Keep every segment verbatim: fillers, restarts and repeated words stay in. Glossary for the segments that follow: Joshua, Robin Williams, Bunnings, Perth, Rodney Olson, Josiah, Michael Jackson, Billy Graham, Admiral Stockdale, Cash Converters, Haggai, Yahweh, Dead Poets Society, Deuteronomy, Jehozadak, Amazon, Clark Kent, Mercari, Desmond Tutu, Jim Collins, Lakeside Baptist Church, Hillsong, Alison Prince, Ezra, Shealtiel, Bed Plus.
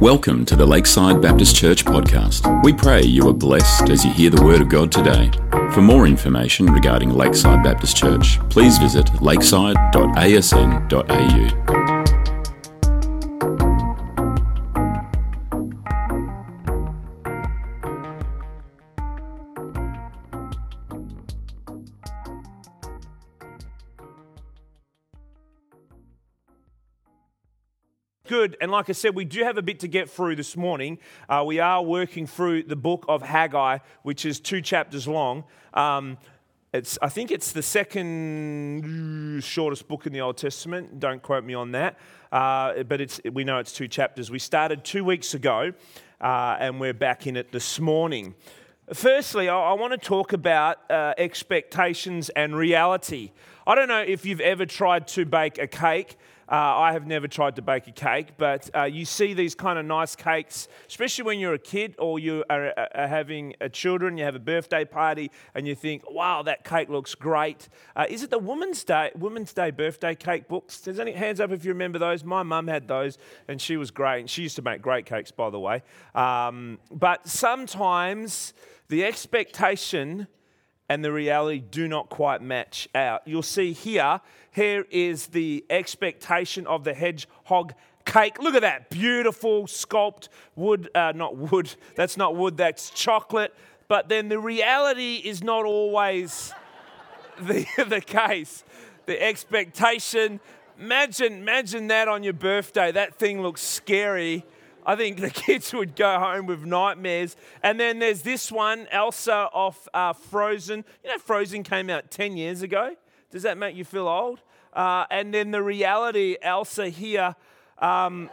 Welcome to the Lakeside Baptist Church podcast. We pray you are blessed as you hear the Word of God today. For more information regarding Lakeside Baptist Church, please visit lakeside dot a s n dot a u. Good. And like I said, we do have a bit to get through this morning. Uh, we are working through the book of Haggai, which is two chapters long. Um, it's I think it's the second shortest book in the Old Testament. Don't quote me on that. Uh, but it's we know it's two chapters. We started two weeks ago, uh, and we're back in it this morning. Firstly, I, I want to talk about uh, expectations and reality. I don't know if you've ever tried to bake a cake. Uh, I have never tried to bake a cake, but uh, you see these kind of nice cakes, especially when you're a kid or you are, are having a children, you have a birthday party, and you think, wow, that cake looks great. Uh, is it the Women's Day Women's Day birthday cake books? There's any hands up if you remember those? My mum had those, and she was great. And she used to make great cakes, by the way. Um, but sometimes the expectation and the reality do not quite match out. You'll see here, here is the expectation of the hedgehog cake. Look at that beautiful sculpt wood, uh, not wood, that's not wood, that's chocolate. But then the reality is not always the, the case. The expectation, imagine, imagine that on your birthday. That thing looks scary. I think the kids would go home with nightmares. And then there's this one, Elsa off uh, Frozen. You know, Frozen came out ten years ago. Does that make you feel old? Uh, and then the reality, Elsa here, um,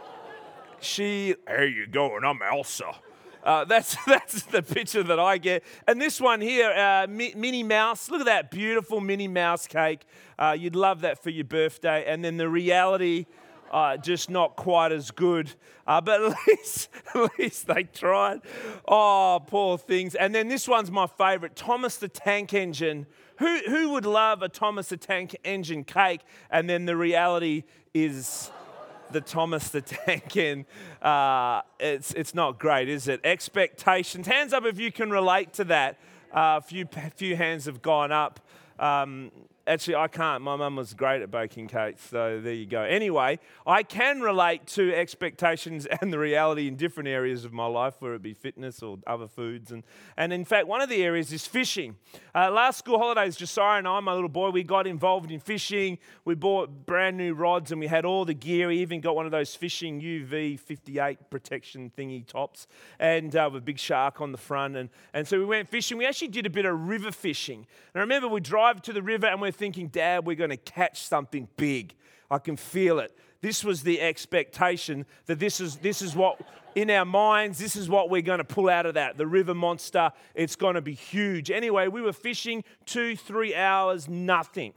she, there you go, and I'm Elsa. Uh, that's that's the picture that I get. And this one here, uh, Minnie Mouse. Look at that beautiful Minnie Mouse cake. Uh, you'd love that for your birthday. And then the reality, Uh, just not quite as good, uh, but at least, at least they tried. Oh, poor things. And then this one's my favourite, Thomas the Tank Engine. Who who would love a Thomas the Tank Engine cake? And then the reality is the Thomas the Tank Engine. Uh, it's, it's not great, is it? Expectations. Hands up if you can relate to that. Uh, a few, a few hands have gone up. Um, Actually, I can't. My mum was great at baking cakes, so there you go. Anyway, I can relate to expectations and the reality in different areas of my life, whether it be fitness or other foods. And, and in fact, one of the areas is fishing. Uh, last school holidays, Josiah and I, my little boy, we got involved in fishing. We bought brand new rods and we had all the gear. We even got one of those fishing U V fifty-eight protection thingy tops and uh, with a big shark on the front. And, and so we went fishing. We actually did a bit of river fishing. And I remember we drive to the river and we're thinking, Dad, we're going to catch something big. I can feel it. This was the expectation that this is this is what, in our minds, this is what we're going to pull out of that. The river monster, it's going to be huge. Anyway, we were fishing two, three hours, nothing.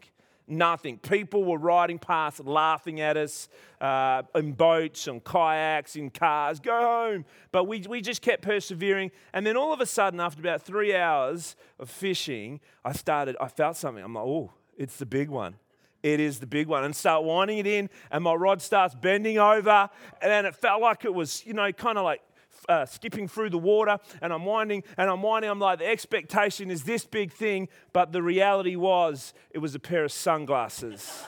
Nothing. People were riding past, laughing at us uh, in boats, on kayaks, in cars. Go home. But we we just kept persevering. And then all of a sudden, after about three hours of fishing, I started, I felt something. I'm like, oh, it's the big one. It is the big one. And start winding it in, and my rod starts bending over. And then it felt like it was, you know, kind of like Uh, skipping through the water, and I'm winding, and I'm winding. I'm like, the expectation is this big thing, but the reality was, it was a pair of sunglasses.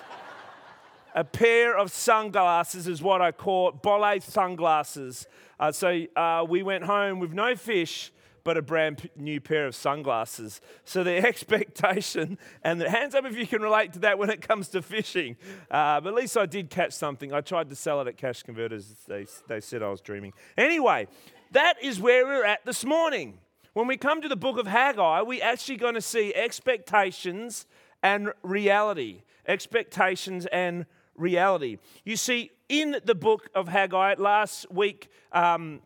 A pair of sunglasses is what I call bollet sunglasses. Uh, so uh, we went home with no fish, but a brand new pair of sunglasses. So the expectation, and the hands up if you can relate to that when it comes to fishing. Uh, but at least I did catch something. I tried to sell it at Cash Converters. They, they said I was dreaming. Anyway, that is where we're at this morning. When we come to the book of Haggai, we're actually going to see expectations and reality. Expectations and reality. You see, in the book of Haggai, last week... Um,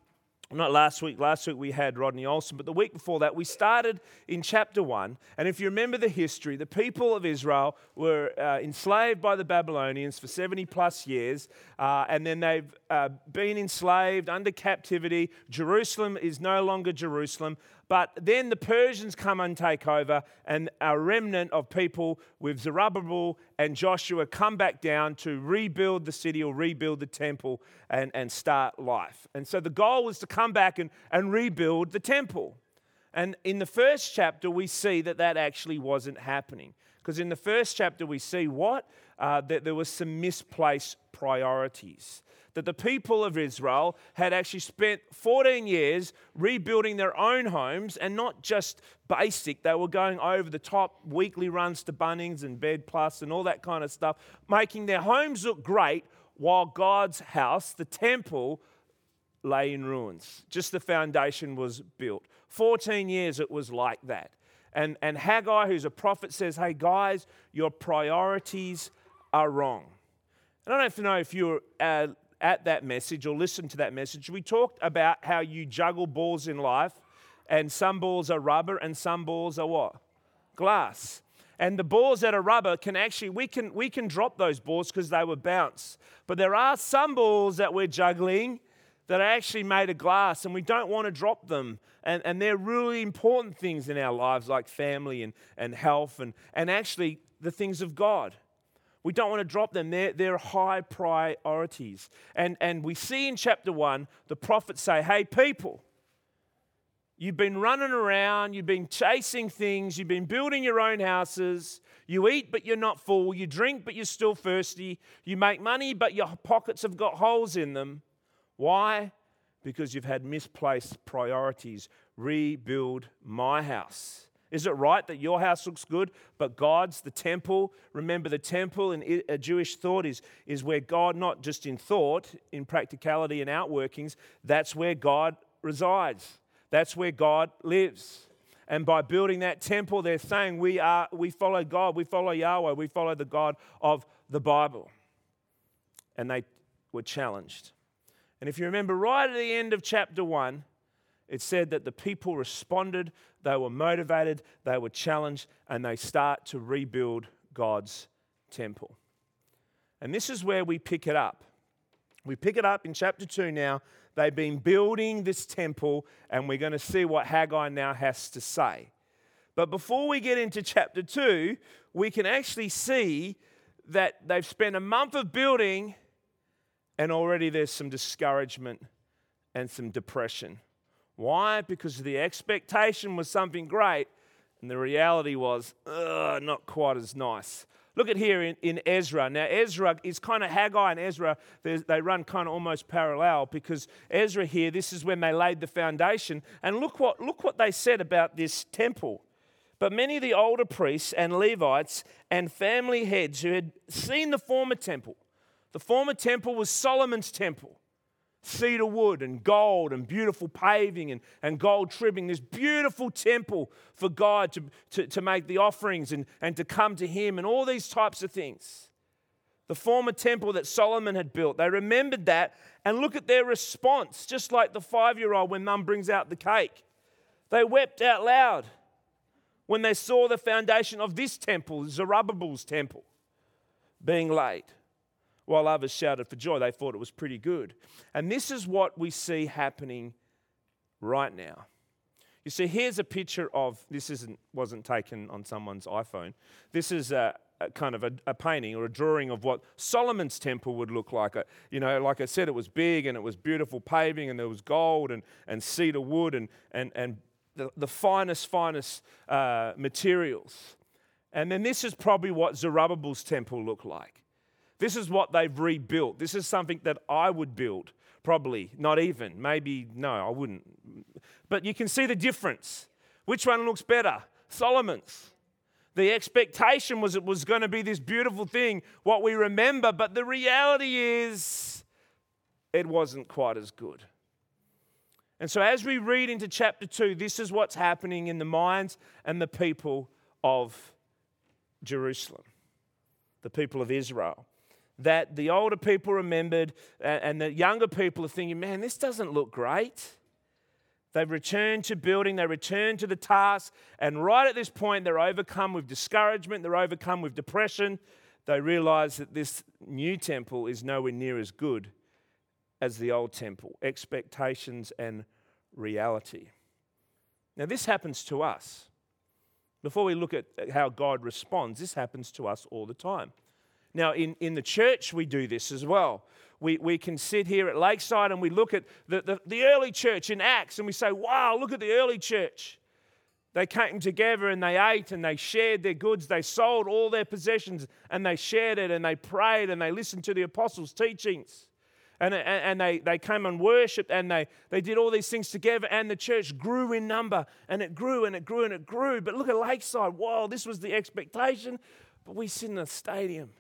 Not last week, last week we had Rodney Olson, but the week before that we started in chapter one. And if you remember the history, the people of Israel were uh, enslaved by the Babylonians for seventy plus years. Uh, and then they've uh, been enslaved under captivity. Jerusalem is no longer Jerusalem. But then the Persians come and take over, and a remnant of people with Zerubbabel and Joshua come back down to rebuild the city or rebuild the temple and, and start life. And so the goal was to come back and, and rebuild the temple. And in the first chapter, we see that that actually wasn't happening. Because in the first chapter, we see what? Uh, that there was some misplaced priorities. That the people of Israel had actually spent fourteen years rebuilding their own homes, and not just basic. They were going over the top, weekly runs to Bunnings and Bed Plus and all that kind of stuff, making their homes look great while God's house, the temple, lay in ruins. Just the foundation was built. fourteen years it was like that. And, and Haggai, who's a prophet, says, hey guys, your priorities are wrong. And I don't know if you're... Uh, at that message or listen to that message, we talked about how you juggle balls in life, and some balls are rubber and some balls are what? Glass. And the balls that are rubber can actually, we can we can drop those balls because they will bounce. But there are some balls that we're juggling that are actually made of glass, and we don't want to drop them. And, and they're really important things in our lives, like family and, and health and, and actually the things of God. We don't want to drop them. They're, they're high priorities. And, and we see in chapter one, the prophets say, hey, people, you've been running around, you've been chasing things, you've been building your own houses, you eat but you're not full, you drink but you're still thirsty, you make money but your pockets have got holes in them. Why? Because you've had misplaced priorities. Rebuild my house. Is it right that your house looks good, but God's, the temple? Remember, the temple in a Jewish thought is, is where God, not just in thought, in practicality and outworkings, that's where God resides. That's where God lives. And by building that temple, they're saying we are we follow God, we follow Yahweh, we follow the God of the Bible. And they were challenged. And if you remember right at the end of chapter one, it said that the people responded, they were motivated, they were challenged, and they start to rebuild God's temple. And this is where we pick it up. We pick it up in chapter two now. They've been building this temple, and we're going to see what Haggai now has to say. But before we get into chapter two, we can actually see that they've spent a month of building, and already there's some discouragement and some depression. Why? Because the expectation was something great, and the reality was, ugh, not quite as nice. Look at here in, in Ezra. Now, Ezra is kind of Haggai and Ezra, they run kind of almost parallel, because Ezra here, this is when they laid the foundation. And look what look what they said about this temple. But many of the older priests and Levites and family heads who had seen the former temple, the former temple was Solomon's temple. Cedar wood and gold and beautiful paving and, and gold trimming, this beautiful temple for God to, to, to make the offerings and, and to come to Him and all these types of things. The former temple that Solomon had built, they remembered that, and look at their response, just like the five-year-old when mum brings out the cake. They wept out loud when they saw the foundation of this temple, Zerubbabel's temple, being laid. While others shouted for joy, they thought it was pretty good. And this is what we see happening right now. You see, here's a picture of, this isn't wasn't taken on someone's iPhone. This is a, a kind of a, a painting or a drawing of what Solomon's temple would look like. You know, like I said, it was big and it was beautiful paving and there was gold and, and cedar wood and, and, and the, the finest, finest uh, materials. And then this is probably what Zerubbabel's temple looked like. This is what they've rebuilt. This is something that I would build, probably. Not even. Maybe, no, I wouldn't. But you can see the difference. Which one looks better? Solomon's. The expectation was it was going to be this beautiful thing, what we remember, but the reality is it wasn't quite as good. And so as we read into chapter two, this is what's happening in the minds and the people of Jerusalem, the people of Israel. That the older people remembered and the younger people are thinking, man, this doesn't look great. They've returned to building, they returned to the task, and right at this point, they're overcome with discouragement, they're overcome with depression. They realize that this new temple is nowhere near as good as the old temple. Expectations and reality. Now, this happens to us. Before we look at how God responds, this happens to us all the time. Now, in, in the church, we do this as well. We we can sit here at Lakeside and we look at the, the, the early church in Acts and we say, wow, look at the early church. They came together and they ate and they shared their goods. They sold all their possessions and they shared it and they prayed and they listened to the apostles' teachings. And, and, and they, they came and worshipped and they, they did all these things together and the church grew in number and it grew and it grew and it grew. But look at Lakeside. Wow, this was the expectation. But we sit in a stadium.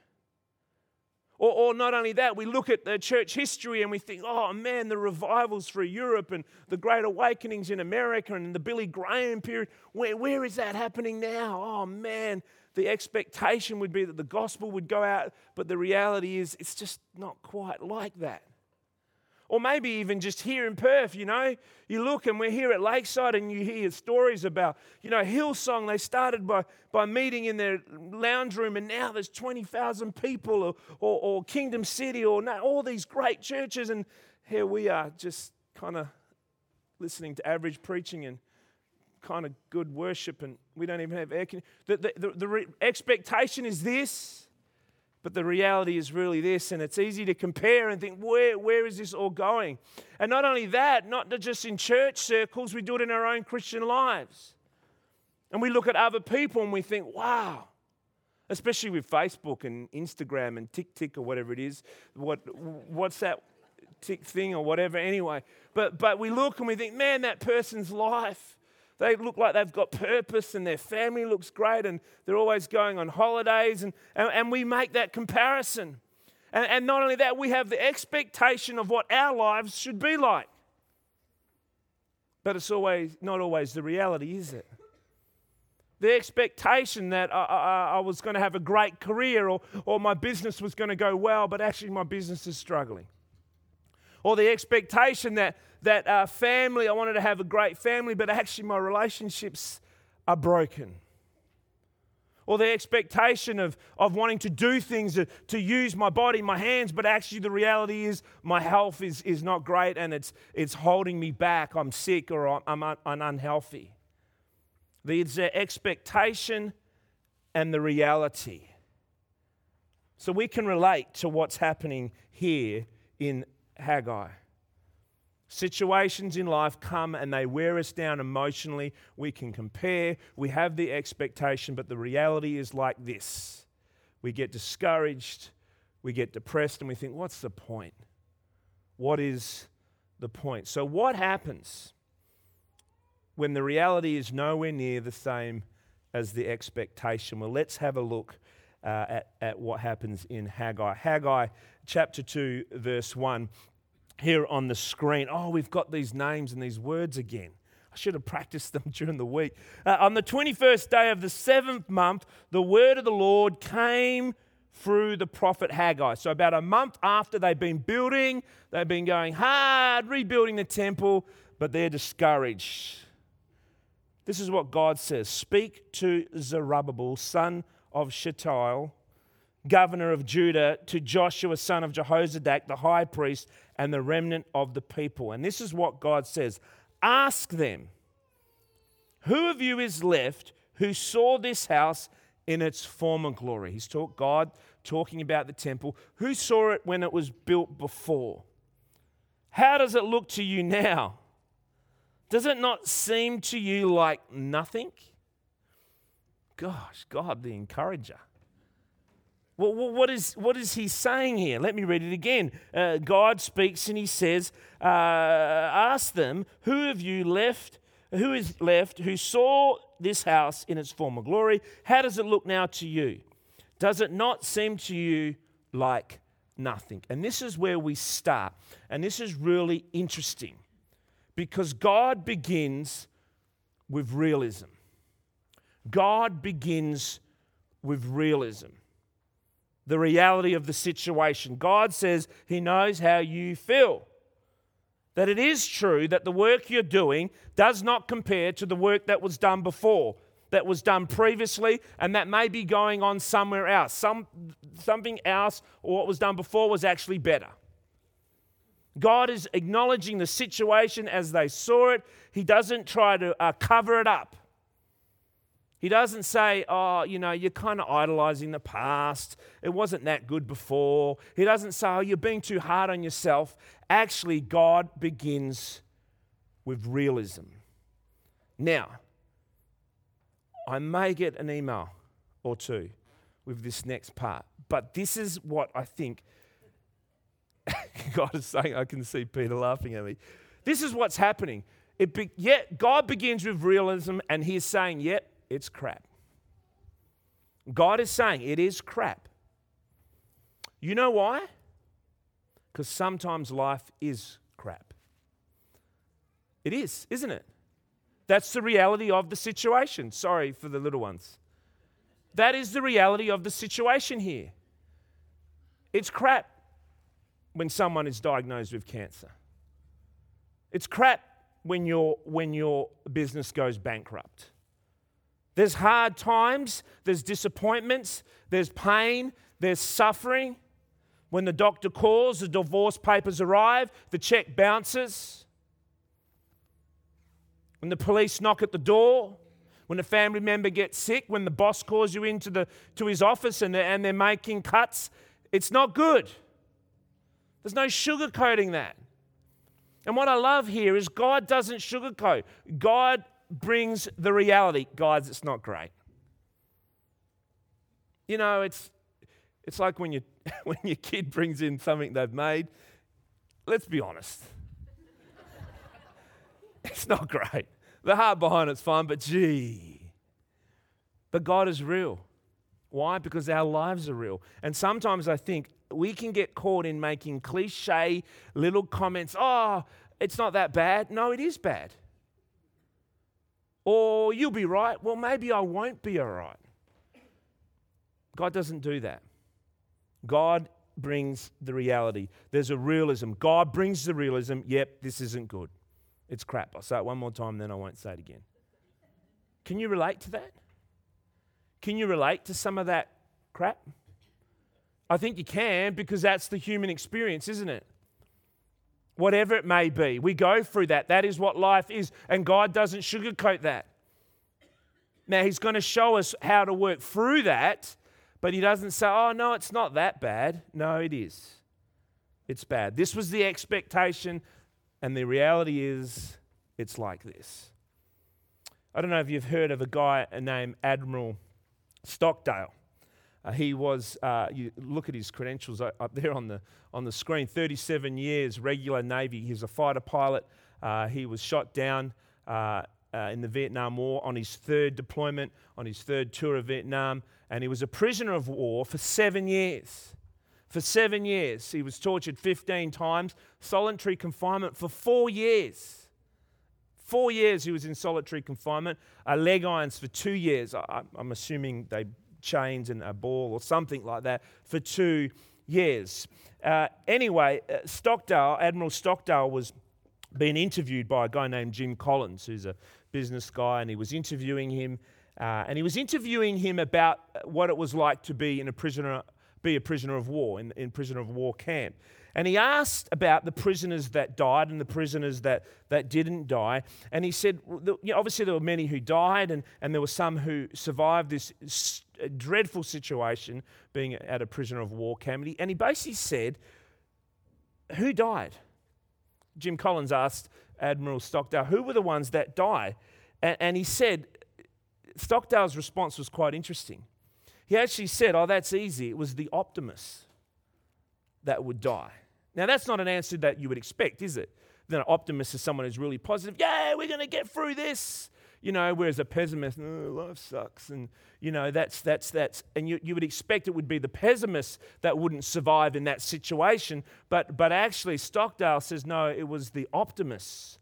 Or, or not only that, we look at the church history and we think, oh man, the revivals through Europe and the Great Awakenings in America and the Billy Graham period, where, where is that happening now? Oh man, the expectation would be that the gospel would go out, but the reality is it's just not quite like that. Or maybe even just here in Perth, you know, you look and we're here at Lakeside and you hear stories about, you know, Hillsong, they started by, by meeting in their lounge room and now there's twenty thousand people or, or, or Kingdom City or no, all these great churches, and here we are just kind of listening to average preaching and kind of good worship, and we don't even have air conditioning. The, the, the, the re- expectation is this. But the reality is really this, and it's easy to compare and think, where, where is this all going? And not only that, not just in church circles, we do it in our own Christian lives. And we look at other people and we think, wow, especially with Facebook and Instagram and TikTok or whatever it is, what what's that tick thing or whatever anyway. But but we look and we think, man, that person's life. They look like they've got purpose and their family looks great and they're always going on holidays, and, and, and we make that comparison. And, and not only that, we have the expectation of what our lives should be like. But it's always not always the reality, is it? The expectation that I, I, I was going to have a great career or, or my business was going to go well, but actually my business is struggling. Or the expectation that That uh, family, I wanted to have a great family, but actually my relationships are broken. Or the expectation of, of wanting to do things, to, to use my body, my hands, but actually the reality is my health is, is not great and it's, it's holding me back. I'm sick or I'm, un, I'm unhealthy. There's the expectation and the reality. So we can relate to what's happening here in Haggai. Situations in life come and they wear us down emotionally. We can compare, we have the expectation, but the reality is like this. We get discouraged, we get depressed, and we think, what's the point? What is the point? So what happens when the reality is nowhere near the same as the expectation? Well, let's have a look uh, at, at what happens in Haggai. Haggai chapter two, verse one. Here on the screen, oh, we've got these names and these words again. I should have practiced them during the week. Uh, on the twenty-first day of the seventh month, the word of the Lord came through the prophet Haggai. So about a month after they've been building, they've been going hard, rebuilding the temple, but they're discouraged. This is what God says. Speak to Zerubbabel, son of Shealtiel, governor of Judah, to Joshua, son of Jehozadak, the high priest, and the remnant of the people. And this is what God says. Ask them, who of you is left who saw this house in its former glory? He's talk, God talking about the temple. Who saw it when it was built before? How does it look to you now? Does it not seem to you like nothing? Gosh, God, the encourager. Well, what is what is he saying here? Let me read it again. Uh, God speaks and he says, uh, ask them, who of you left, who is left, who saw this house in its former glory? How does it look now to you? Does it not seem to you like nothing? And this is where we start. And this is really interesting because God begins with realism. God begins with realism. The reality of the situation. God says he knows how you feel. That it is true that the work you're doing does not compare to the work that was done before, that was done previously, and that may be going on somewhere else. Some, something else or what was done before was actually better. God is acknowledging the situation as they saw it. He doesn't try to uh, cover it up. He doesn't say, oh, you know, you're kind of idolizing the past. It wasn't that good before. He doesn't say, oh, you're being too hard on yourself. Actually, God begins with realism. Now, I may get an email or two with this next part, but this is what I think God is saying. I can see Peter laughing at me. This is what's happening. It be, yet God begins with realism, and He's saying, "Yep, it's crap." God is saying it is crap. You know why? Because sometimes life is crap. It is, isn't it? That's the reality of the situation. Sorry for the little ones. That is the reality of the situation here. It's crap. When someone is diagnosed with cancer, it's crap when your when your business goes bankrupt. There's hard times, there's disappointments, there's pain, there's suffering. When the doctor calls, the divorce papers arrive, the check bounces. When the police knock at the door, when a family member gets sick, when the boss calls you into the to his office and and they're making cuts, it's not good. There's no sugarcoating that. And what I love here is God doesn't sugarcoat. God brings the reality. Guys, it's not great. You know, it's it's like when, you, when your kid brings in something they've made. Let's be honest. It's not great. The heart behind it's fine, but gee. But God is real. Why? Because our lives are real. And sometimes I think, we can get caught in making cliche little comments. Oh, it's not that bad. No, it is bad. Or you'll be right. Well, maybe I won't be all right. God doesn't do that. God brings the reality. There's a realism. God brings the realism. Yep, this isn't good. It's crap. I'll say it one more time, then I won't say it again. Can you relate to that? Can you relate to some of that crap? I think you can, because that's the human experience, isn't it? Whatever it may be, we go through that. That is what life is, and God doesn't sugarcoat that. Now, He's going to show us how to work through that, but He doesn't say, oh, no, it's not that bad. No, it is. It's bad. This was the expectation, and the reality is it's like this. I don't know if you've heard of a guy named Admiral Stockdale. Uh, he was, uh, you look at his credentials up there on the on the screen, thirty-seven years, regular Navy. He was a fighter pilot. Uh, he was shot down uh, uh, in the Vietnam War on his third deployment, on his third tour of Vietnam. And he was a prisoner of war for seven years. For seven years. He was tortured fifteen times, solitary confinement for four years. Four years he was in solitary confinement. Uh, leg irons for two years. I, I'm assuming they... chains and a ball or something like that for two years. Uh, anyway, Stockdale, Admiral Stockdale was being interviewed by a guy named Jim Collins, who's a business guy, and he was interviewing him, uh, and he was interviewing him about what it was like to be in a prisoner, be a prisoner of war, in, in prisoner of war camp. And he asked about the prisoners that died and the prisoners that, that didn't die. And he said, you know, obviously there were many who died and, and there were some who survived this s- dreadful situation being at a prisoner of war camp. And he basically said, who died? Jim Collins asked Admiral Stockdale, who were the ones that died? And, and he said, Stockdale's response was quite interesting. He actually said, oh, that's easy. It was the optimists that would die. Now, that's not an answer that you would expect, is it? Then an optimist is someone who's really positive. Yeah, we're going to get through this. You know, whereas a pessimist, oh, life sucks. And, you know, that's, that's, that's. And you, you would expect it would be the pessimist that wouldn't survive in that situation. But, but actually, Stockdale says, no, it was the optimists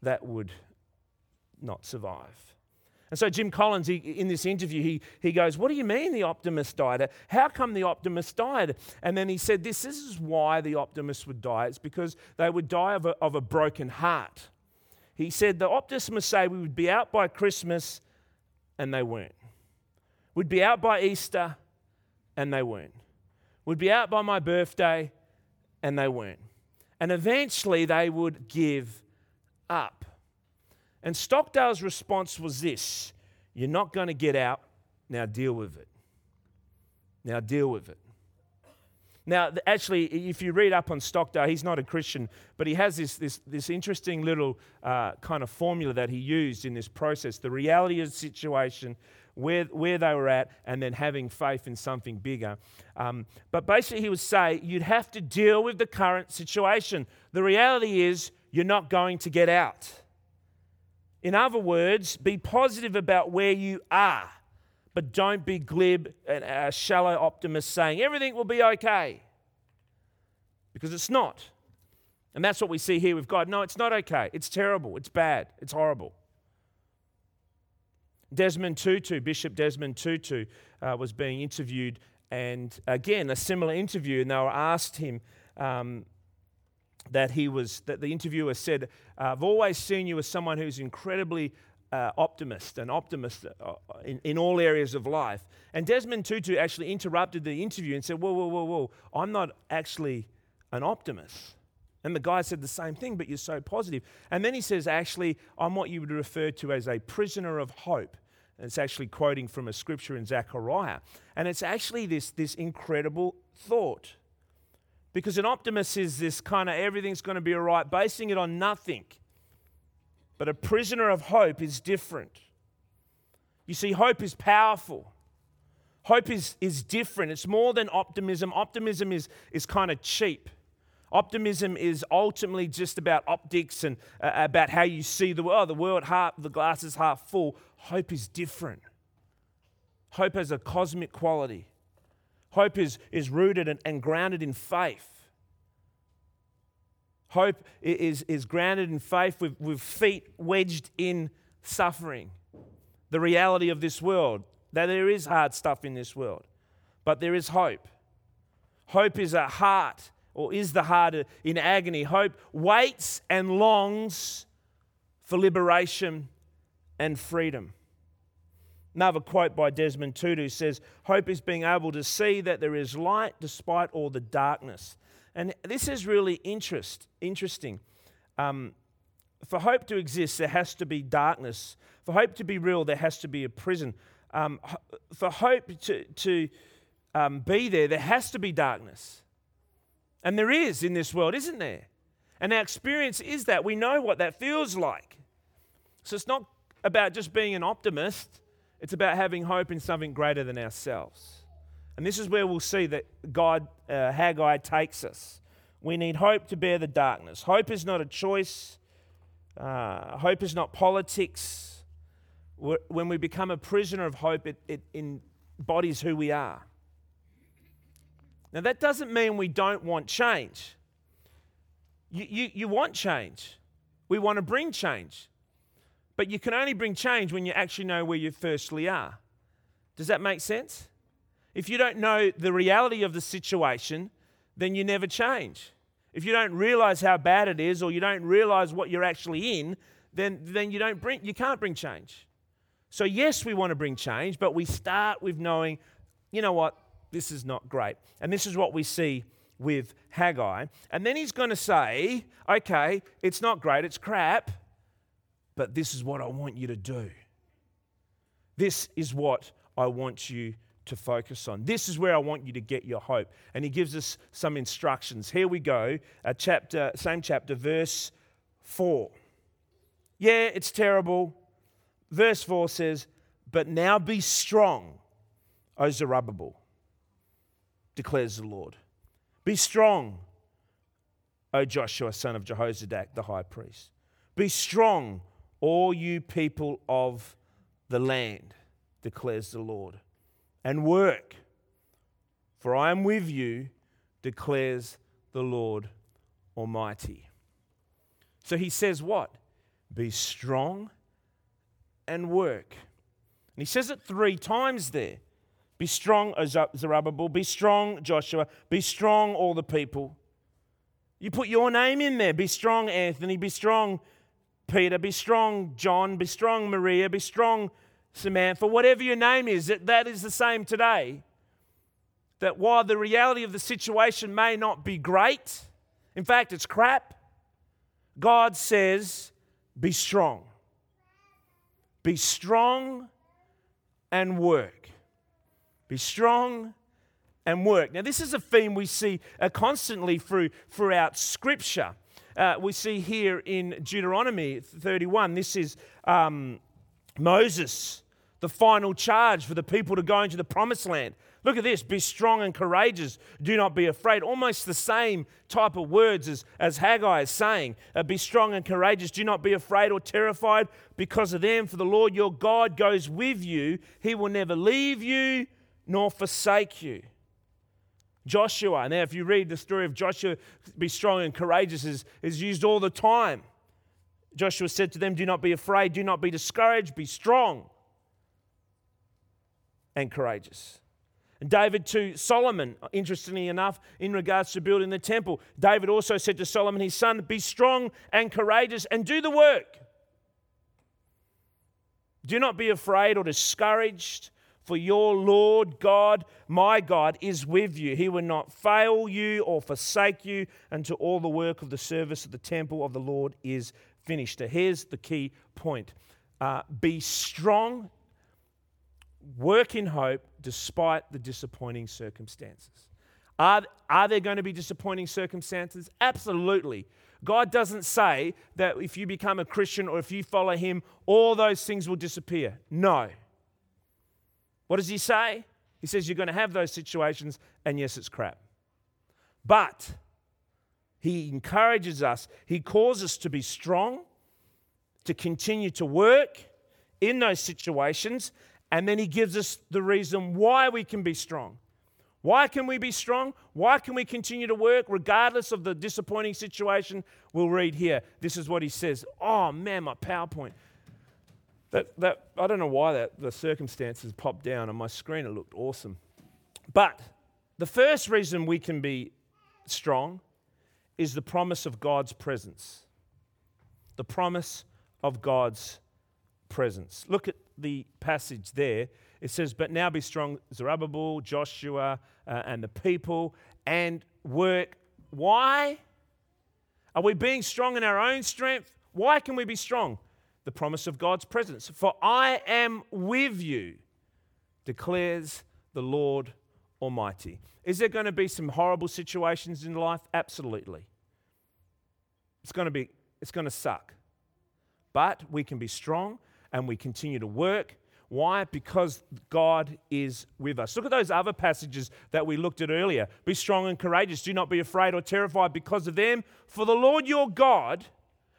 that would not survive. And so Jim Collins, he, in this interview, he, he goes, what do you mean the optimist died? How come the optimist died? And then he said, this, this is why the optimist would die. It's because they would die of a, of a broken heart. He said, the optimists say we would be out by Christmas, and they weren't. We'd be out by Easter, and they weren't. We'd be out by my birthday, and they weren't. and eventually they would give up. And Stockdale's response was this: you're not going to get out, now deal with it. Now deal with it. Now, actually, if you read up on Stockdale, he's not a Christian, but he has this this, this interesting little uh, kind of formula that he used in this process: the reality of the situation, where where they were at, and then having faith in something bigger. Um, but basically, he would say you'd have to deal with the current situation. The reality is you're not going to get out. In other words, be positive about where you are. But don't be glib and a shallow optimist saying everything will be okay, because it's not. And that's what we see here with God. No, it's not okay. It's terrible. It's bad. It's horrible. Desmond Tutu, Bishop Desmond Tutu, uh, was being interviewed, and again, a similar interview, and they were asked him um, that he was, that the interviewer said, I've always seen you as someone who's incredibly Uh, optimist, an optimist uh, in, in all areas of life. And Desmond Tutu actually interrupted the interview and said, whoa, whoa, whoa, whoa, I'm not actually an optimist. And the guy said the same thing, but you're so positive. And then he says, actually, I'm what you would refer to as a prisoner of hope. And it's actually quoting from a scripture in Zechariah. And it's actually this, this incredible thought. Because an optimist is this kind of everything's going to be all right, basing it on nothing. But a prisoner of hope is different. You see, hope is powerful. Hope is, is different. It's more than optimism. Optimism is, is kind of cheap. Optimism is ultimately just about optics and uh, about how you see the world. Oh, the world, half, the glass is half full. Hope is different. Hope has a cosmic quality. Hope is, is rooted and, and grounded in faith. Hope is, is grounded in faith with, with feet wedged in suffering. The reality of this world, that there is hard stuff in this world, but there is hope. Hope is a heart, or is the heart in agony. Hope waits and longs for liberation and freedom. Another quote by Desmond Tutu says, hope is being able to see that there is light despite all the darkness. And this is really interest, interesting. Um, for hope to exist, there has to be darkness. For hope to be real, there has to be a prison. Um, for hope to, to um, be there, there has to be darkness. And there is in this world, isn't there? And our experience is that. We know what that feels like. So it's not about just being an optimist. It's about having hope in something greater than ourselves. And this is where we'll see that God, uh, Haggai, takes us. We need hope to bear the darkness. Hope is not a choice. Uh, hope is not politics. We're, when we become a prisoner of hope, it, it embodies who we are. Now, that doesn't mean we don't want change. You, you, you want change. We want to bring change. But you can only bring change when you actually know where you firstly are. Does that make sense? If you don't know the reality of the situation, then you never change. If you don't realize how bad it is, or you don't realize what you're actually in, then, then you don't bring, you can't bring change. So yes, we want to bring change, but we start with knowing, you know what, this is not great. And this is what we see with Haggai. And then he's going to say, okay, it's not great, it's crap, but this is what I want you to do. This is what I want you to to focus on. This is where I want you to get your hope. And he gives us some instructions. Here we go, a chapter, same chapter, verse four. Yeah, it's terrible. Verse four says, but now be strong, O Zerubbabel, declares the Lord. Be strong, O Joshua, son of Jehozadak, the high priest. Be strong, all you people of the land, declares the Lord. And work, for I am with you, declares the Lord Almighty. So he says what? Be strong and work. And he says it three times there. Be strong, O Zerubbabel. Be strong, Joshua. Be strong, all the people. You put your name in there. Be strong, Anthony. Be strong, Peter. Be strong, John. Be strong, Maria. Be strong, Samantha, whatever your name is, that, that is the same today. That while the reality of the situation may not be great, In fact, it's crap. God says, be strong. Be strong and work. Be strong and work. Now, this is a theme we see uh, constantly through throughout Scripture. Uh, we see here in Deuteronomy thirty-one, this is um, Moses, the final charge for the people to go into the promised land. Look at this, be strong and courageous, do not be afraid. Almost the same type of words as, as Haggai is saying. Uh, be strong and courageous, do not be afraid or terrified because of them, for the Lord your God goes with you. He will never leave you nor forsake you. Joshua, now if you read the story of Joshua, be strong and courageous is, is used all the time. Joshua said to them, do not be afraid, do not be discouraged, be strong and courageous. And David to Solomon, interestingly enough, in regards to building the temple, David also said to Solomon, his son, be strong and courageous and do the work. Do not be afraid or discouraged, for your Lord God, my God, is with you. He will not fail you or forsake you until all the work of the service of the temple of the Lord is finished. So here's the key point. Uh, be strong, work in hope despite the disappointing circumstances. Are, are there going to be disappointing circumstances? Absolutely. God doesn't say that if you become a Christian or if you follow Him, all those things will disappear. No. What does He say? He says you're going to have those situations, and yes, it's crap. But He encourages us. He calls us to be strong, to continue to work in those situations, and then He gives us the reason why we can be strong. Why can we be strong? Why can we continue to work regardless of the disappointing situation? We'll read here. This is what He says. Oh, man, my PowerPoint. That, that I don't know why that the circumstances popped down on my screen. It looked awesome. But the first reason we can be strong is the promise of God's presence. The promise of God's presence. Look at the passage there. It says, but now be strong, Zerubbabel, Joshua, uh, and the people, and work. Why? Are we being strong in our own strength? Why can we be strong? The promise of God's presence. For I am with you, declares the Lord Almighty. Is there going to be some horrible situations in life? Absolutely. It's going to be, it's going to suck. But we can be strong and we continue to work. Why? Because God is with us. Look at those other passages that we looked at earlier. Be strong and courageous. Do not be afraid or terrified because of them. For the Lord your God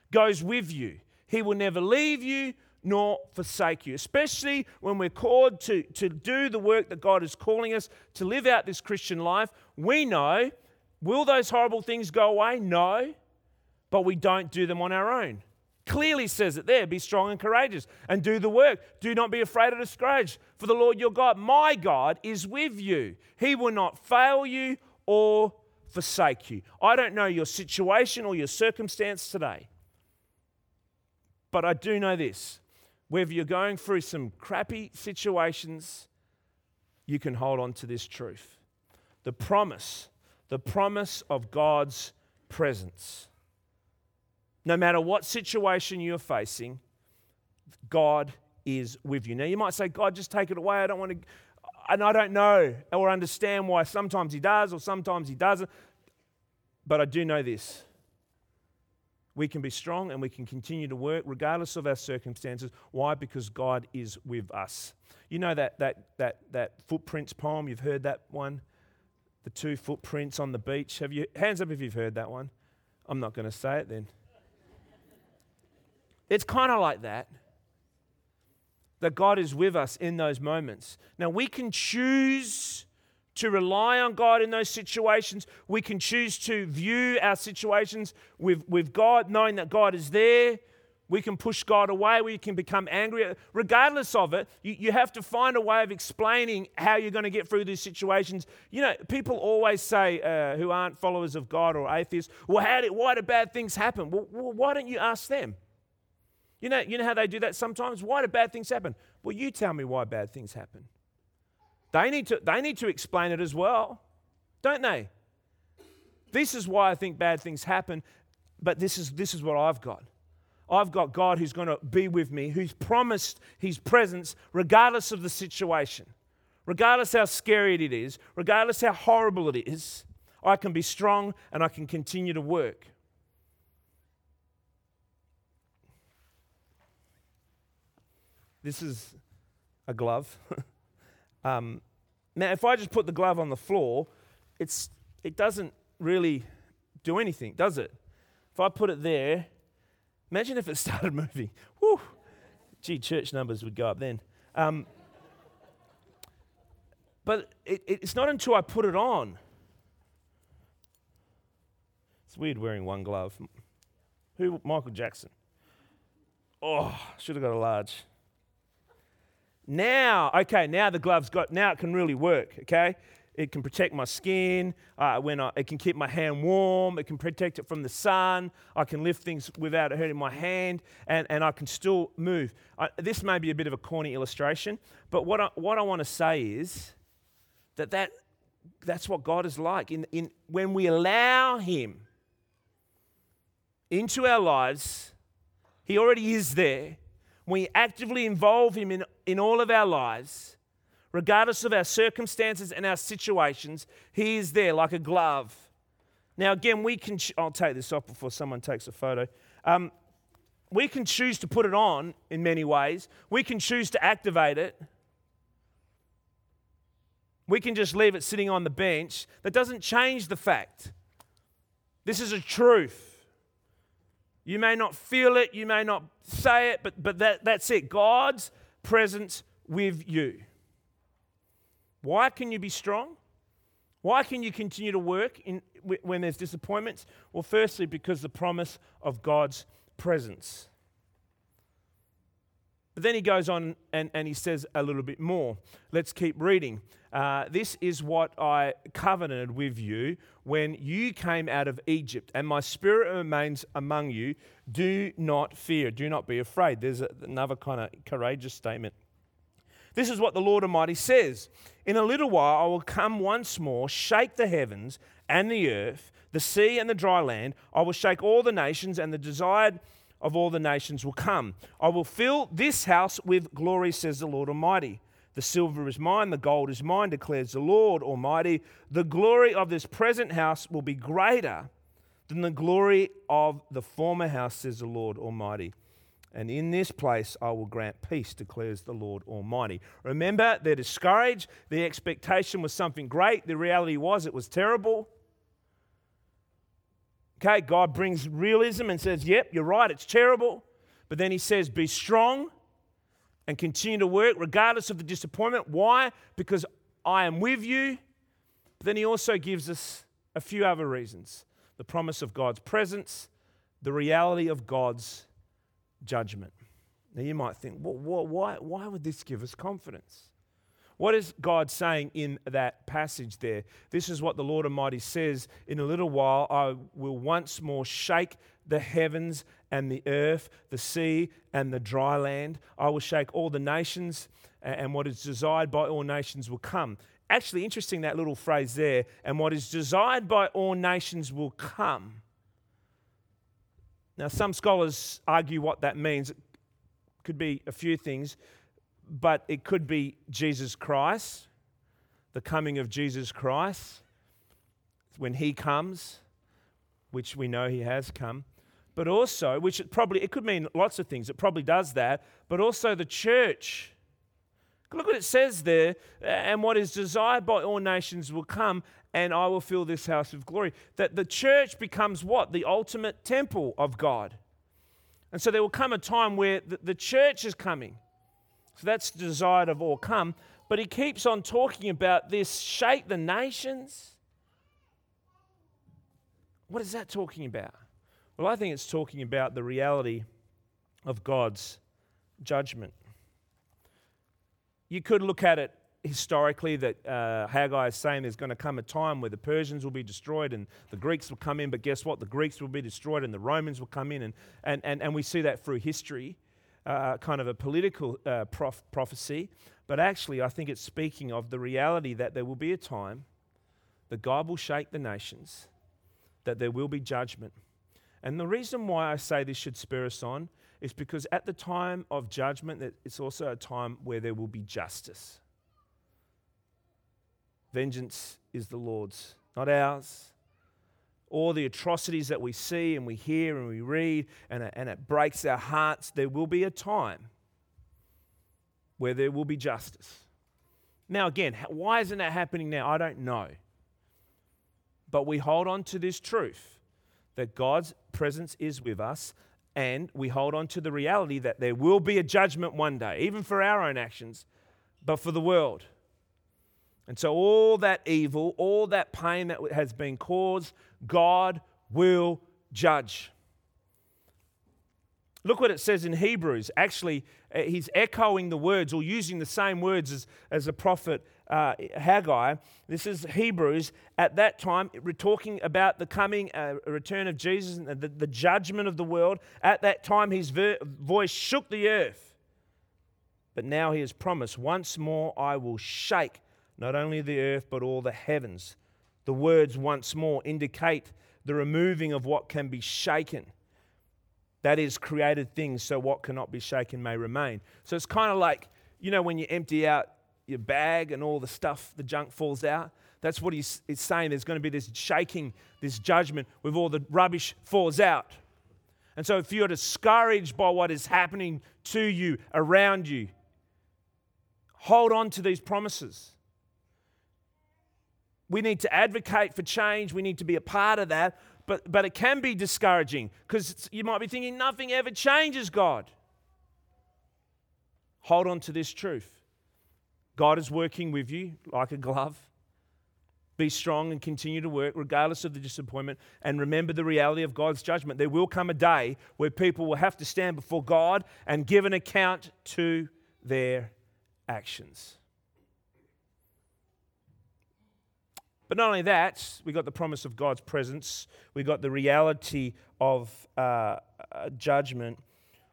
goes with you. He will never leave you nor forsake you, especially when we're called to, to do the work that God is calling us to live out this Christian life. We know, will those horrible things go away? No, but we don't do them on our own. Clearly says it there, be strong and courageous and do the work. Do not be afraid or discouraged, for the Lord your God, my God, is with you. He will not fail you or forsake you. I don't know your situation or your circumstance today. But I do know this, whether you're going through some crappy situations, you can hold on to this truth. The promise, the promise of God's presence. No matter what situation you're facing, God is with you. Now you might say, God, just take it away. I don't want to, and I don't know or understand why sometimes He does or sometimes He doesn't. But I do know this. We can be strong and we can continue to work regardless of our circumstances. Why? Because God is with us. You know that that that that Footprints poem? You've heard that one? The two footprints on the beach. Have you? Hands up if you've heard that one. I'm not going to say it then. It's kind of like that. That God is with us in those moments. Now we can choose to rely on God in those situations. We can choose to view our situations with, with God, knowing that God is there. We can push God away. We can become angry. Regardless of it, you, you have to find a way of explaining how you're going to get through these situations. You know, people always say uh, who aren't followers of God or atheists, well, how did, why do bad things happen? Well, well, why don't you ask them? You know, you know how they do that sometimes? Why do bad things happen? Well, you tell me why bad things happen. They need to, they need to explain it as well, don't they? This is why I think bad things happen, but this is this is what I've got. I've got God who's going to be with me, who's promised his presence regardless of the situation, regardless how scary it is, regardless how horrible it is. I can be strong and I can continue to work. This is a glove. um, now, if I just put the glove on the floor, it's it doesn't really do anything, does it? If I put it there, imagine if it started moving. Whew. Gee, church numbers would go up then. Um, but it, it's not until I put it on. It's weird wearing one glove. Who? Michael Jackson. Oh, should have got a large. Now, okay, now the glove's got, now it can really work, okay? It can protect my skin, uh, when I, it can keep my hand warm, it can protect it from the sun, I can lift things without it hurting my hand, and, and I can still move. I, this may be a bit of a corny illustration, but what I, what I want to say is that, that that's what God is like. In, in, when we allow him into our lives, he already is there. We actively involve him in, in all of our lives, regardless of our circumstances and our situations. He is there like a glove. Now, again, we can... Ch- I'll take this off before someone takes a photo. Um, we can choose to put it on in many ways. We can choose to activate it. We can just leave it sitting on the bench. That doesn't change the fact. This is a truth. You may not feel it, you may not say it, but, but that, that's it. God's presence with you. Why can you be strong? Why can you continue to work in, when there's disappointments? Well, firstly, because the promise of God's presence. But then he goes on and, and he says a little bit more. Let's keep reading. Uh, this is what I covenanted with you when you came out of Egypt, and my spirit remains among you. Do not fear. Do not be afraid. There's a, another kind of courageous statement. This is what the Lord Almighty says. In a little while I will come once more, shake the heavens and the earth, the sea and the dry land. I will shake all the nations, and the desired of all the nations will come. I will fill this house with glory, says the Lord Almighty. The silver is mine, the gold is mine, declares the Lord Almighty. The glory of this present house will be greater than the glory of the former house, says the Lord Almighty. And in this place I will grant peace, declares the Lord Almighty. Remember, they're discouraged. The expectation was something great. The reality was it was terrible. Okay, God brings realism and says, yep, you're right, it's terrible. But then he says, be strong and continue to work regardless of the disappointment. Why? Because I am with you. But then he also gives us a few other reasons. The promise of God's presence, the reality of God's judgment. Now you might think, well, why, why would this give us confidence? What is God saying in that passage there? This is what the Lord Almighty says. In a little while, I will once more shake the heavens and the earth, the sea and the dry land. I will shake all the nations, and what is desired by all nations will come. Actually, interesting, that little phrase there. And what is desired by all nations will come. Now, some scholars argue what that means. It could be a few things. But it could be Jesus Christ, the coming of Jesus Christ, when he comes, which we know he has come. But also, which it probably, it could mean lots of things. It probably does that. But also the church. Look what it says there. And what is desired by all nations will come, and I will fill this house with glory. That the church becomes what? The ultimate temple of God. And so there will come a time where the, the church is coming. So that's the desire of all come. But he keeps on talking about this, shake the nations. What is that talking about? Well, I think it's talking about the reality of God's judgment. You could look at it historically that uh, Haggai is saying there's going to come a time where the Persians will be destroyed and the Greeks will come in. But guess what? The Greeks will be destroyed and the Romans will come in. And, and, and, and we see that through history. Uh, kind of a political uh, prof- prophecy, but actually I think it's speaking of the reality that there will be a time that God will shake the nations that there will be judgment. And the reason why I say this should spur us on is because at the time of judgment, it's also a time where there will be justice. Vengeance is the Lord's, not ours. All the atrocities that we see and we hear and we read, and it, and it breaks our hearts, there will be a time where there will be justice. Now again, why isn't that happening now? I don't know. But we hold on to this truth that God's presence is with us, and we hold on to the reality that there will be a judgment one day, even for our own actions, but for the world. And so all that evil, all that pain that has been caused, God will judge. Look what it says in Hebrews. Actually, he's echoing the words or using the same words as, as the prophet uh, Haggai. This is Hebrews. At that time, we're talking about the coming uh, return of Jesus and the, the judgment of the world. At that time, his ver- voice shook the earth. But now he has promised, once more I will shake not only the earth, but all the heavens. The words once more indicate the removing of what can be shaken. That is, created things, so what cannot be shaken may remain. So it's kind of like, you know, when you empty out your bag and all the stuff, the junk falls out. That's what he's it's saying. There's going to be this shaking, this judgment, with all the rubbish falls out. And so if you're discouraged by what is happening to you, around you, hold on to these promises. We need to advocate for change. We need to be a part of that. But but it can be discouraging, because you might be thinking, nothing ever changes, God. Hold on to this truth. God is working with you like a glove. Be strong and continue to work regardless of the disappointment. And remember the reality of God's judgment. There will come a day where people will have to stand before God and give an account to their actions. But not only that, we got the promise of God's presence. We got the reality of uh, uh, judgment.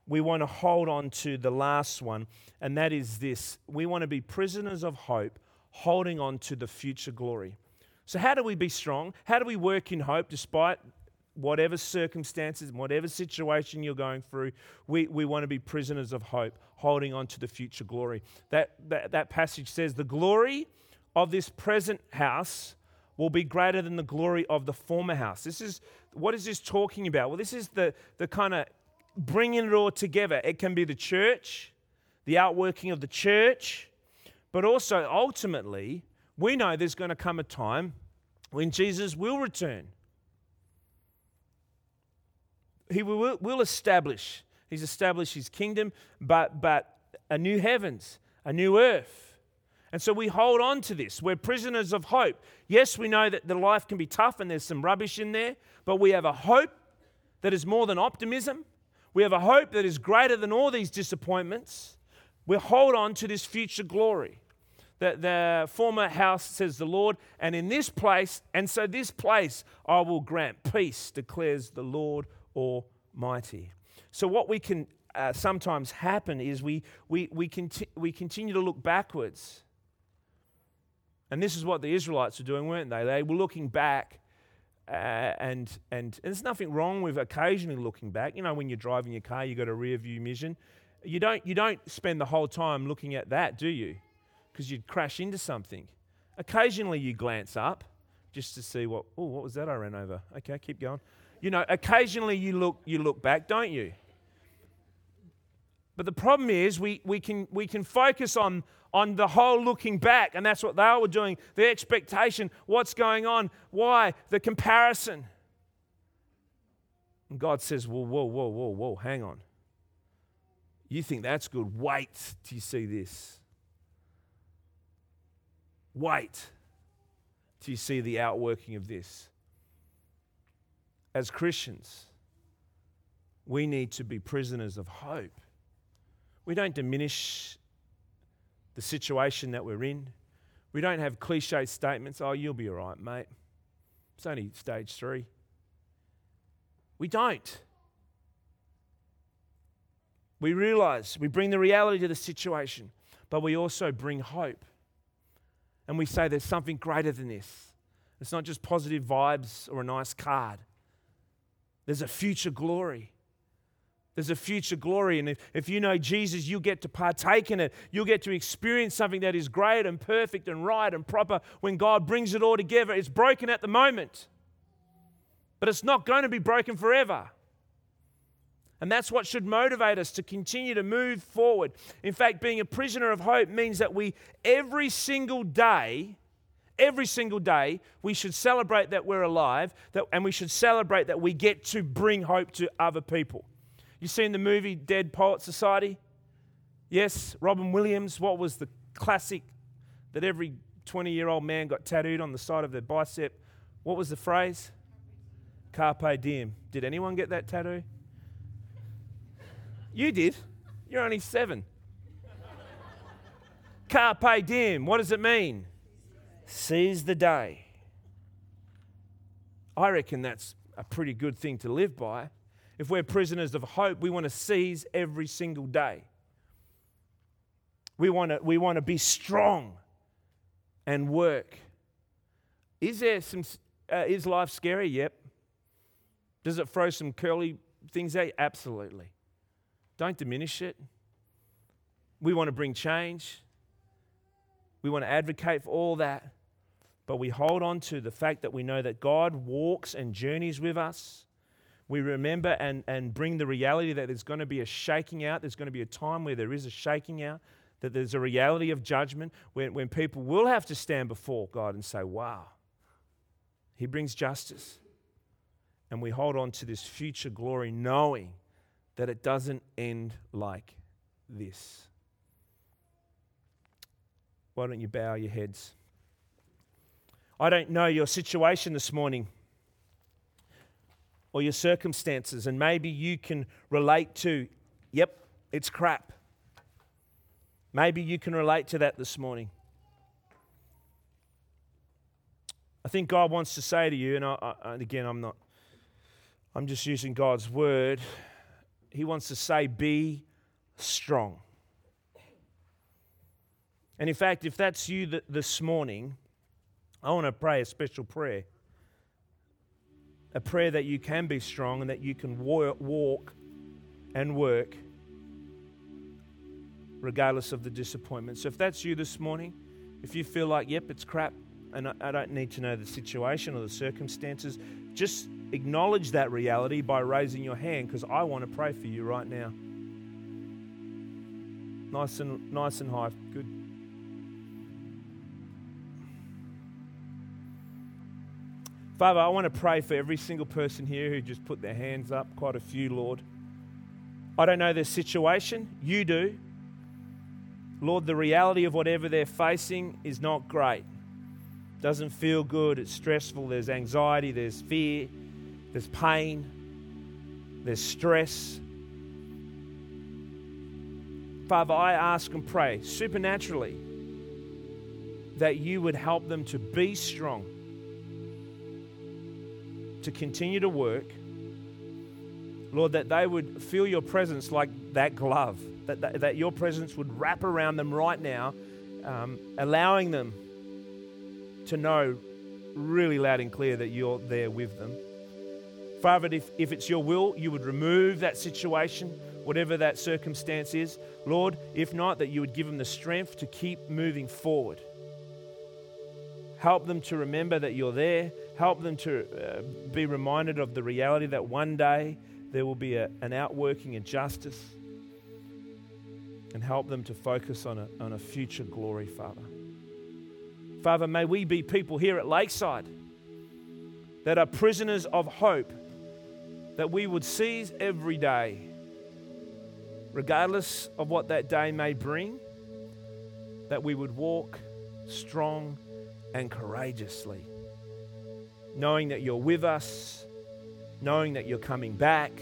We want to hold on to the last one, and that is this. We want to be prisoners of hope, holding on to the future glory. So how do we be strong? How do we work in hope despite whatever circumstances, whatever situation you're going through? We, we want to be prisoners of hope, holding on to the future glory. That, that, that passage says, the glory of this present house will be greater than the glory of the former house. This is, what is this talking about? Well, this is the, the kind of bringing it all together. It can be the church, the outworking of the church, but also ultimately, we know there's going to come a time when Jesus will return. He will, will establish, he's established his kingdom, but, but a new heavens, a new earth. And so we hold on to this. We're prisoners of hope. Yes, we know that the life can be tough and there's some rubbish in there, but we have a hope that is more than optimism. We have a hope that is greater than all these disappointments. We hold on to this future glory. The, the former house, says the Lord, and in this place, and so this place I will grant peace, declares the Lord Almighty. So what we can uh, sometimes happen is we, we, we, conti- we continue to look backwards. And this is what the Israelites were doing, weren't they? They were looking back, uh, and, and and there's nothing wrong with occasionally looking back. You know, when you're driving your car, you've got a rear view vision. You don't you don't spend the whole time looking at that, do you? Because you'd crash into something. Occasionally you glance up just to see what, oh, what was that I ran over? Okay, keep going. You know, occasionally you look you look back, don't you? But the problem is we we can we can focus on on the whole looking back, and that's what they were doing. The expectation, what's going on, why, the comparison. And God says, whoa, whoa, whoa, whoa, whoa, hang on. You think that's good? Wait till you see this. Wait till you see the outworking of this. As Christians, we need to be prisoners of hope. We don't diminish the situation that we're in. We don't have cliche statements, oh, you'll be all right, mate. It's only stage three. We don't. We realize, we bring the reality to the situation, but we also bring hope. And we say there's something greater than this. It's not just positive vibes or a nice card. There's a future glory. There's a future glory. And if, if you know Jesus, you'll get to partake in it. You'll get to experience something that is great and perfect and right and proper when God brings it all together. It's broken at the moment, but it's not going to be broken forever. And that's what should motivate us to continue to move forward. In fact, being a prisoner of hope means that we, every single day, every single day, we should celebrate that we're alive, that, and we should celebrate that we get to bring hope to other people. You seen the movie Dead Poets Society? Yes, Robin Williams, what was the classic that every twenty-year-old man got tattooed on the side of their bicep? What was the phrase? Carpe diem. Did anyone get that tattoo? You did. You're only seven. Carpe diem. What does it mean? Seize the day. I reckon that's a pretty good thing to live by. If we're prisoners of hope, we want to seize every single day. We want to, we want to be strong and work. Is there some? Uh, is life scary? Yep. Does it throw some curly things out? Absolutely. Don't diminish it. We want to bring change. We want to advocate for all that. But we hold on to the fact that we know that God walks and journeys with us. We remember and, and bring the reality that there's going to be a shaking out. There's going to be a time where there is a shaking out, that there's a reality of judgment when, when people will have to stand before God and say, wow, He brings justice. And we hold on to this future glory knowing that it doesn't end like this. Why don't you bow your heads? I don't know your situation this morning or your circumstances, and maybe you can relate to, yep, it's crap. Maybe you can relate to that this morning. I think God wants to say to you, and, I, I, and again, I'm not, I'm just using God's word. He wants to say, be strong. And in fact, if that's you th- this morning, I want to pray a special prayer. A prayer that you can be strong and that you can wa- walk and work regardless of the disappointment. So if that's you this morning, if you feel like, yep, it's crap, and I, I don't need to know the situation or the circumstances, just acknowledge that reality by raising your hand, because I want to pray for you right now. Nice and nice and high. Good. Father, I want to pray for every single person here who just put their hands up, quite a few, Lord. I don't know their situation. You do. Lord, the reality of whatever they're facing is not great. It doesn't feel good. It's stressful. There's anxiety. There's fear. There's pain, there's stress. Father, I ask and pray supernaturally that you would help them to be strong, to continue to work. Lord, that they would feel your presence like that glove, that, that, that your presence would wrap around them right now, um, allowing them to know really loud and clear that you're there with them. Father, if, if it's your will, you would remove that situation, whatever that circumstance is. Lord, if not, that you would give them the strength to keep moving forward. Help them to remember that you're there. Help them to uh, be reminded of the reality that one day there will be a, an outworking of justice, and help them to focus on a, on a future glory, Father. Father, may we be people here at Lakeside that are prisoners of hope, that we would seize every day, regardless of what that day may bring, that we would walk strong and courageously, knowing that you're with us, knowing that you're coming back,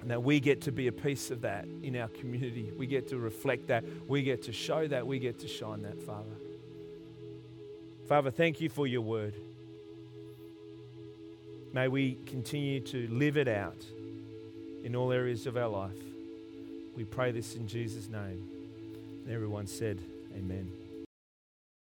and that we get to be a piece of that in our community. We get to reflect that. We get to show that. We get to shine that, Father. Father, thank you for your word. May we continue to live it out in all areas of our life. We pray this in Jesus' name. And everyone said, amen.